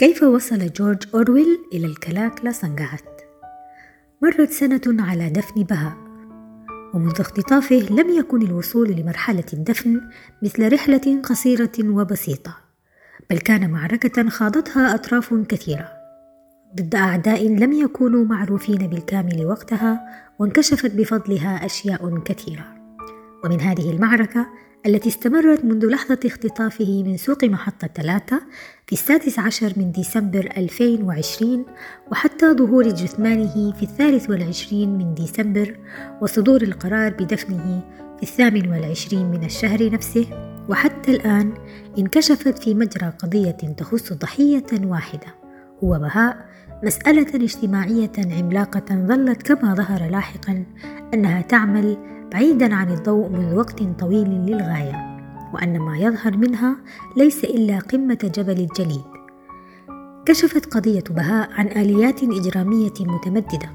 كيف وصل جورج أورويل إلى الكلاكلة سانغهات؟ مرت سنة على دفن بهاء، ومنذ اختطافه لم يكن الوصول لمرحلة الدفن مثل رحلة قصيرة وبسيطة، بل كان معركة خاضتها أطراف كثيرة ضد أعداء لم يكونوا معروفين بالكامل وقتها، وانكشفت بفضلها أشياء كثيرة. ومن هذه المعركة التي استمرت منذ لحظة اختطافه من سوق محطة 3 في 16 من ديسمبر 2020 وحتى ظهور جثمانه في 23 من ديسمبر وصدور القرار بدفنه في 28 من الشهر نفسه، وحتى الآن انكشفت في مجرى قضية تخص ضحية واحدة هو بهاء مسألة اجتماعية عملاقة ظلت كما ظهر لاحقا أنها تعمل بعيدا عن الضوء منذ وقت طويل للغاية، وأن ما يظهر منها ليس إلا قمة جبل الجليد. كشفت قضية بهاء عن آليات إجرامية متمددة،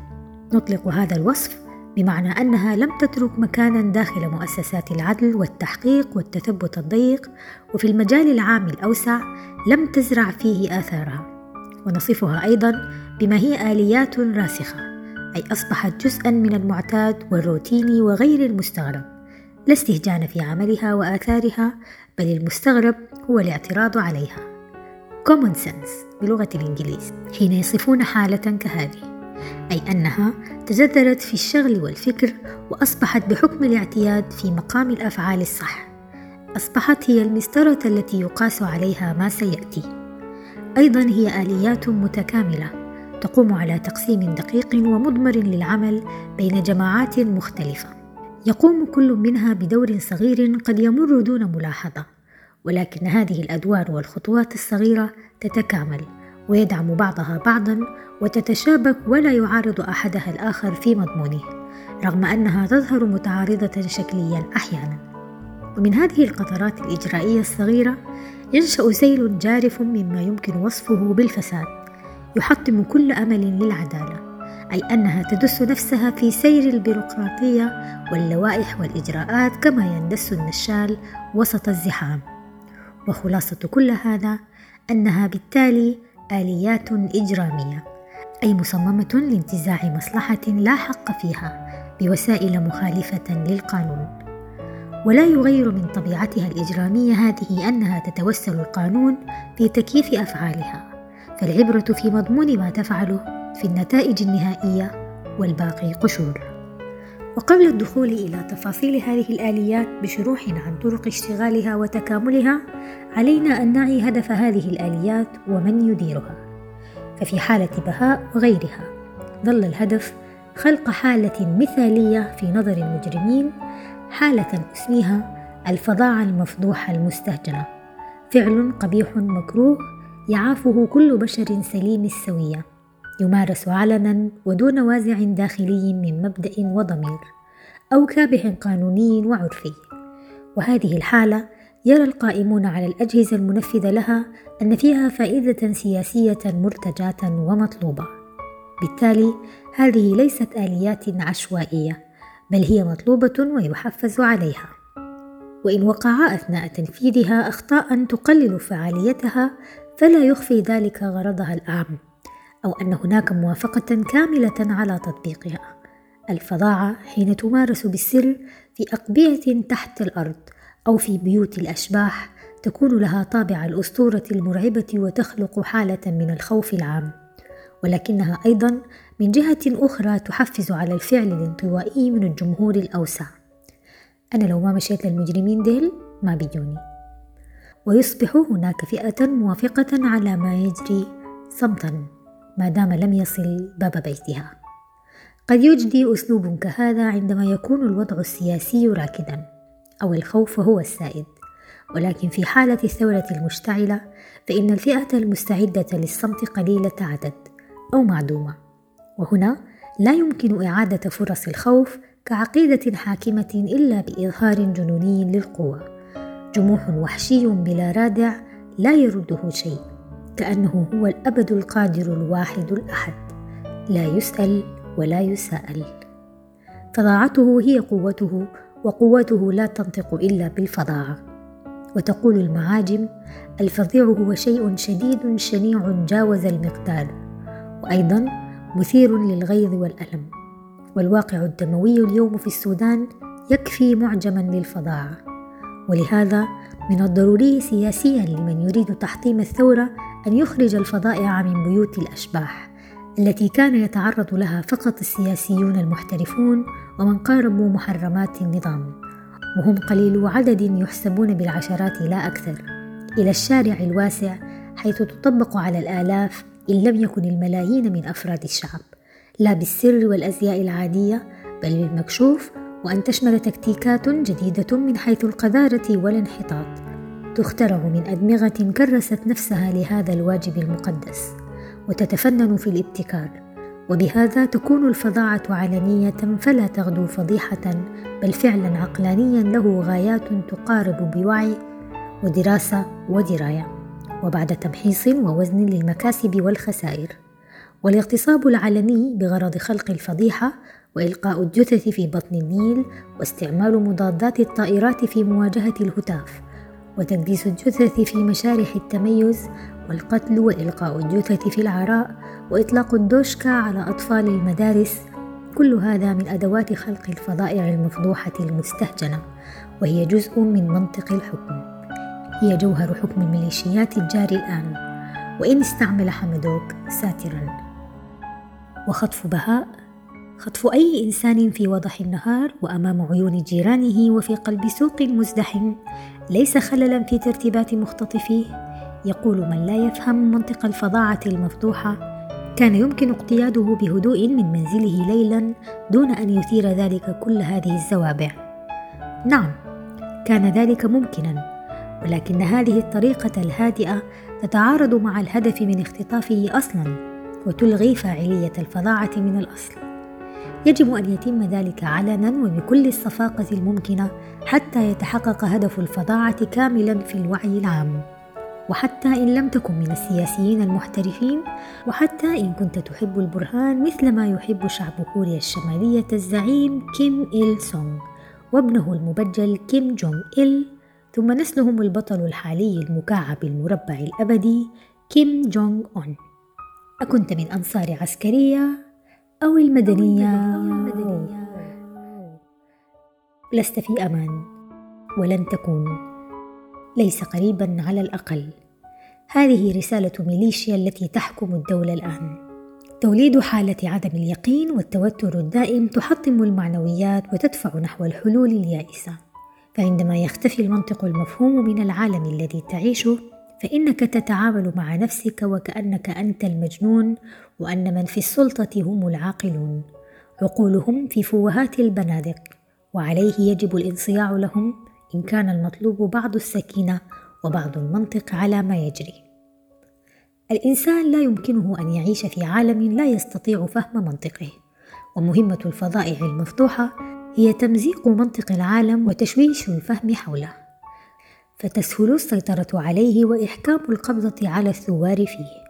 نطلق هذا الوصف بمعنى أنها لم تترك مكانا داخل مؤسسات العدل والتحقيق والتثبت الضيق، وفي المجال العام الأوسع لم تزرع فيه آثارها. ونصفها أيضا بما هي آليات راسخة، أي أصبحت جزءاً من المعتاد والروتيني وغير المستغرب، لا استهجان في عملها وآثارها، بل المستغرب هو الاعتراض عليها. common sense بلغة الإنجليز حين يصفون حالة كهذه، أي أنها تجذرت في الشغل والفكر وأصبحت بحكم الاعتياد في مقام الأفعال الصح، أصبحت هي المسطرة التي يقاس عليها ما سيأتي. أيضاً هي آليات متكاملة تقوم على تقسيم دقيق ومضمر للعمل بين جماعات مختلفة، يقوم كل منها بدور صغير قد يمر دون ملاحظة، ولكن هذه الأدوار والخطوات الصغيرة تتكامل ويدعم بعضها بعضا وتتشابك ولا يعارض أحدها الآخر في مضمونه، رغم أنها تظهر متعارضة شكليا أحيانا. ومن هذه القطرات الإجرائية الصغيرة ينشأ سيل جارف مما يمكن وصفه بالفساد، يحطم كل أمل للعدالة، أي أنها تدس نفسها في سير البيروقراطية واللوائح والإجراءات كما يندس النشال وسط الزحام. وخلاصة كل هذا أنها بالتالي آليات إجرامية، أي مصممة لانتزاع مصلحة لا حق فيها بوسائل مخالفة للقانون. ولا يغير من طبيعتها الإجرامية هذه أنها تتوسل القانون في تكييف أفعالها، فالعبرة في مضمون ما تفعله في النتائج النهائية، والباقي قشور. وقبل الدخول إلى تفاصيل هذه الآليات بشروح عن طرق اشتغالها وتكاملها، علينا أن نعي هدف هذه الآليات ومن يديرها. ففي حالة بهاء وغيرها ظل الهدف خلق حالة مثالية في نظر المجرمين، حالة أسميها الفظاعة المفضوحة المستهجنة، فعل قبيح مكروه يعافه كل بشر سليم السوية، يمارس علناً ودون وازع داخلي من مبدأ وضمير أو كابح قانوني وعرفي. وهذه الحالة يرى القائمون على الأجهزة المنفذة لها أن فيها فائدة سياسية مرتجاة ومطلوبة، بالتالي هذه ليست آليات عشوائية بل هي مطلوبة ويحفز عليها، وإن وقع أثناء تنفيذها أخطاء تقلل فعاليتها فلا يخفي ذلك غرضها الأعم، أو أن هناك موافقة كاملة على تطبيقها. الفظاعة حين تمارس بالسر في أقبية تحت الأرض أو في بيوت الأشباح تكون لها طابع الأسطورة المرعبة وتخلق حالة من الخوف العام، ولكنها أيضا من جهة أخرى تحفز على الفعل الانطوائي من الجمهور الأوسع. أنا لو ما مشيت للمجرمين ديل ما بيجوني. ويصبح هناك فئة موافقة على ما يجري صمتاً ما دام لم يصل باب بيتها. قد يجدي أسلوب كهذا عندما يكون الوضع السياسي راكداً أو الخوف هو السائد، ولكن في حالة الثورة المشتعلة فإن الفئة المستعدة للصمت قليلة عدد أو معدومة، وهنا لا يمكن إعادة فرص الخوف كعقيدة حاكمة إلا بإظهار جنوني للقوة، جموح وحشي بلا رادع لا يرده شيء، كأنه هو الأبد القادر الواحد الأحد لا يسأل ولا يسأل. فظاعته هي قوته، وقوته لا تنطق إلا بالفظاعة. وتقول المعاجم: الفظيع هو شيء شديد شنيع جاوز المقدار، وأيضا مثير للغيظ والألم. والواقع الدموي اليوم في السودان يكفي معجما للفظاعة، ولهذا من الضروري سياسيا لمن يريد تحطيم الثورة أن يخرج الفظائع من بيوت الأشباح التي كان يتعرض لها فقط السياسيون المحترفون ومن قاربوا محرمات النظام، وهم قليل عدد يحسبون بالعشرات لا أكثر، إلى الشارع الواسع حيث تطبق على الآلاف إن لم يكن الملايين من أفراد الشعب، لا بالسر والأزياء العادية بل بالمكشوف، وأن تشمل تكتيكات جديدة من حيث القذارة والانحطاط تخترع من أدمغة كرست نفسها لهذا الواجب المقدس وتتفنن في الابتكار. وبهذا تكون الفظاعة علنية، فلا تغدو فضيحة بل فعلا عقلانيا له غايات تقارب بوعي ودراسة ودراية، وبعد تمحيص ووزن للمكاسب والخسائر. والاغتصاب العلني بغرض خلق الفضيحة وإلقاء الجثث في بطن النيل واستعمال مضادات الطائرات في مواجهة الهتاف وتكديس الجثث في مشارح التميز والقتل وإلقاء الجثث في العراء وإطلاق الدوشكا على أطفال المدارس، كل هذا من أدوات خلق الفظائع المفضوحة المستهجنة، وهي جزء من منطق الحكم، هي جوهر حكم الميليشيات الجاري الآن، وإن استعمل حمدوك ساترا. وخطف بهاء، خطف أي إنسان في وضح النهار وأمام عيون جيرانه وفي قلب سوق مزدحم ليس خللا في ترتيبات مختطفيه، يقول من لا يفهم منطق الفظاعة المفضوحة كان يمكن اقتياده بهدوء من منزله ليلا دون أن يثير ذلك كل هذه الزوابع. نعم، كان ذلك ممكنا، ولكن هذه الطريقة الهادئة تتعارض مع الهدف من اختطافه أصلا وتلغي فاعلية الفظاعة من الأصل. يجب أن يتم ذلك علنا وبكل الصفاقة الممكنة حتى يتحقق هدف الفظاعة كاملا في الوعي العام، وحتى إن لم تكن من السياسيين المحترفين، وحتى إن كنت تحب البرهان مثلما يحب شعب كوريا الشمالية الزعيم كيم إيل سونغ وابنه المبجل كيم جونغ إيل، ثم نسلهم البطل الحالي المكعب المربع الأبدي كيم جونغ أون. أكنت من أنصار عسكرية أو المدنية؟ لست في أمان، ولن تكون، ليس قريبا على الأقل. هذه رسالة ميليشيا التي تحكم الدولة الآن. توليد حالة عدم اليقين والتوتر الدائم تحطم المعنويات وتدفع نحو الحلول اليائسة. فعندما يختفي المنطق المفهوم من العالم الذي تعيشه، فإنك تتعامل مع نفسك وكأنك أنت المجنون، وأن من في السلطة هم العاقلون، عقولهم في فوهات البنادق، وعليه يجب الانصياع لهم إن كان المطلوب بعض السكينة وبعض المنطق على ما يجري. الإنسان لا يمكنه أن يعيش في عالم لا يستطيع فهم منطقه، ومهمة الفظائع المفضوحة هي تمزيق منطق العالم وتشويش الفهم حوله، فتسهل السيطرة عليه وإحكام القبضة على الثوار فيه.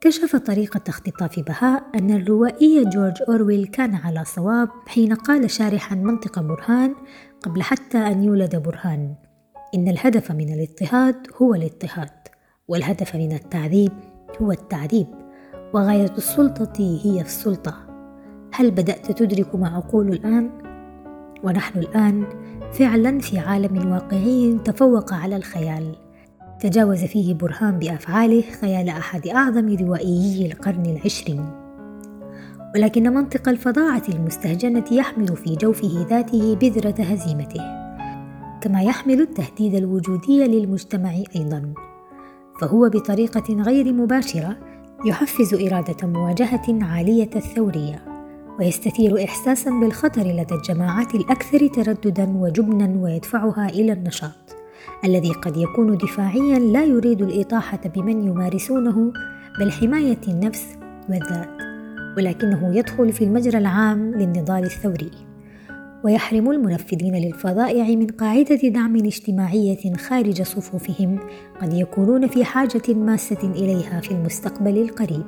كشف طريقة اختطاف بهاء أن الروائي جورج أورويل كان على صواب حين قال شارحا منطق برهان قبل حتى أن يولد برهان: إن الهدف من الاضطهاد هو الاضطهاد، والهدف من التعذيب هو التعذيب، وغاية السلطة هي السلطة. هل بدأت تدرك ما أقول الآن؟ ونحن الآن فعلا في عالم واقعي تفوق على الخيال، تجاوز فيه برهان بأفعاله خيال أحد أعظم روائيي القرن العشرين. ولكن منطق الفظاعة المستهجنة يحمل في جوفه ذاته بذرة هزيمته، كما يحمل التهديد الوجودي للمجتمع أيضا، فهو بطريقة غير مباشرة يحفز إرادة مواجهة عالية الثورية، ويستثير إحساساً بالخطر لدى الجماعات الأكثر تردداً وجبناً، ويدفعها إلى النشاط الذي قد يكون دفاعياً لا يريد الإطاحة بمن يمارسونه بل حماية النفس والذات، ولكنه يدخل في المجرى العام للنضال الثوري، ويحرم المنفذين للفظائع من قاعدة دعم اجتماعية خارج صفوفهم قد يكونون في حاجة ماسة إليها في المستقبل القريب.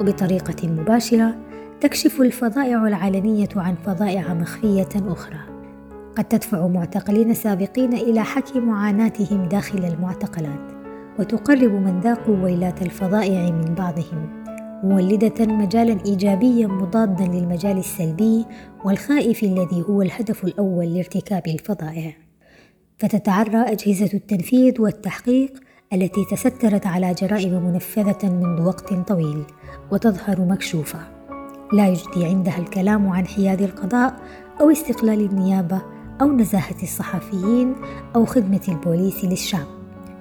وبطريقة مباشرة تكشف الفظائع العلنية عن فظائع مخفية أخرى، قد تدفع معتقلين سابقين إلى حكي معاناتهم داخل المعتقلات، وتقرب من ذاقوا ويلات الفظائع من بعضهم، مولدة مجالا إيجابيا مضادا للمجال السلبي والخائف الذي هو الهدف الأول لارتكاب الفظائع. فتتعرى أجهزة التنفيذ والتحقيق التي تسترت على جرائم منفذة منذ وقت طويل وتظهر مكشوفة، لا يجدي عندها الكلام عن حياد القضاء أو استقلال النيابة أو نزاهة الصحفيين أو خدمة البوليس للشعب،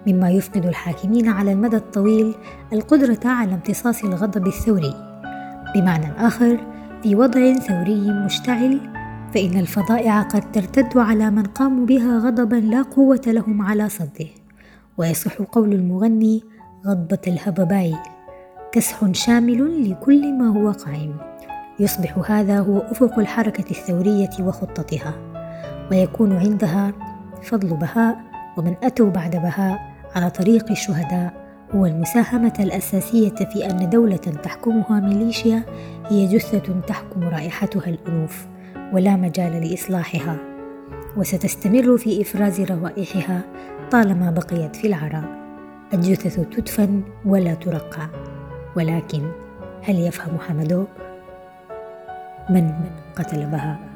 مما يفقد الحاكمين على المدى الطويل القدرة على امتصاص الغضب الثوري. بمعنى آخر، في وضع ثوري مشتعل، فإن الفظائع قد ترتد على من قاموا بها غضبا لا قوة لهم على صده، ويصح قول المغني غضبة الهبباي، كسح شامل لكل ما هو قائم. يصبح هذا هو أفق الحركة الثورية وخطتها، ويكون عندها فضل بهاء ومن أتوا بعد بهاء على طريق الشهداء هو المساهمة الأساسية في أن دولة تحكمها ميليشيا هي جثة تحكم رائحتها الأنوف ولا مجال لإصلاحها، وستستمر في إفراز روائحها طالما بقيت في العراء. الجثث تدفن ولا ترقى، ولكن هل يفهم حمدوك من قتل بهاء؟